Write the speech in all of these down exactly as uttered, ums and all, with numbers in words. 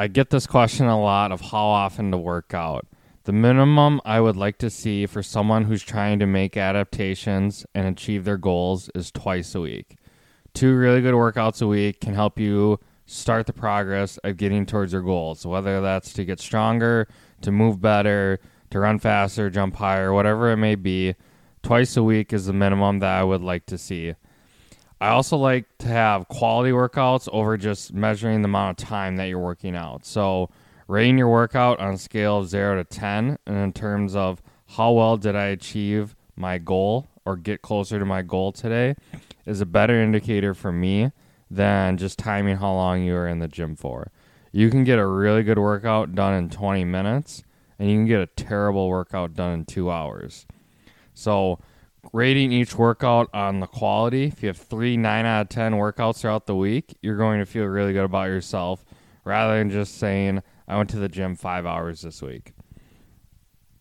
I get this question a lot of how often to work out. The minimum I would like to see for someone who's trying to make adaptations and achieve their goals is twice a week. Two really good workouts a week can help you start the progress of getting towards your goals, whether that's to get stronger, to move better, to run faster, jump higher, whatever it may be. Twice a week is the minimum that I would like to see. I also like to have quality workouts over just measuring the amount of time that you're working out. So rating your workout on a scale of zero to ten, and in terms of how well did I achieve my goal or get closer to my goal today is a better indicator for me than just timing how long you are in the gym for. You can get a really good workout done in twenty minutes, and you can get a terrible workout done in two hours. So rating each workout on the quality. If you have three nine out of ten workouts throughout the week, you're going to feel really good about yourself rather than just saying, I went to the gym five hours this week.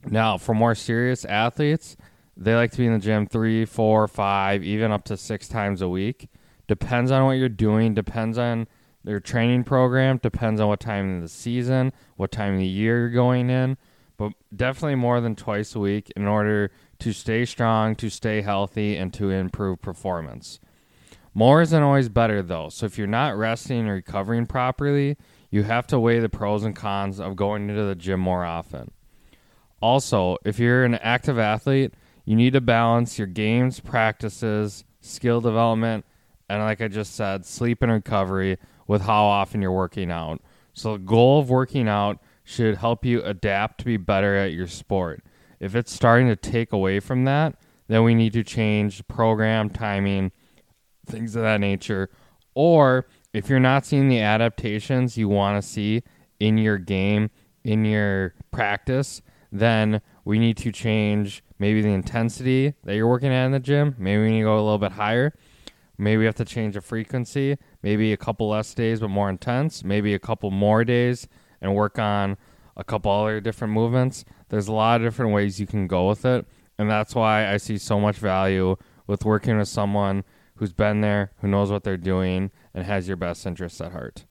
Now, for more serious athletes, they like to be in the gym three, four, five, even up to six times a week. Depends on what you're doing, depends on their training program, depends on what time of the season, what time of the year you're going in, but definitely more than twice a week in order to stay strong, to stay healthy, and to improve performance. More isn't always better, though, so if you're not resting and recovering properly, you have to weigh the pros and cons of going into the gym more often. Also, if you're an active athlete, you need to balance your games, practices, skill development, and like I just said, sleep and recovery with how often you're working out. So the goal of working out should help you adapt to be better at your sport. If it's starting to take away from that, then we need to change program, timing, things of that nature. Or if you're not seeing the adaptations you want to see in your game, in your practice, then we need to change maybe the intensity that you're working at in the gym. Maybe we need to go a little bit higher. Maybe we have to change the frequency, maybe a couple less days but more intense, maybe a couple more days and work on a couple other different movements. There's a lot of different ways you can go with it, and that's why I see so much value with working with someone who's been there, who knows what they're doing, and has your best interests at heart.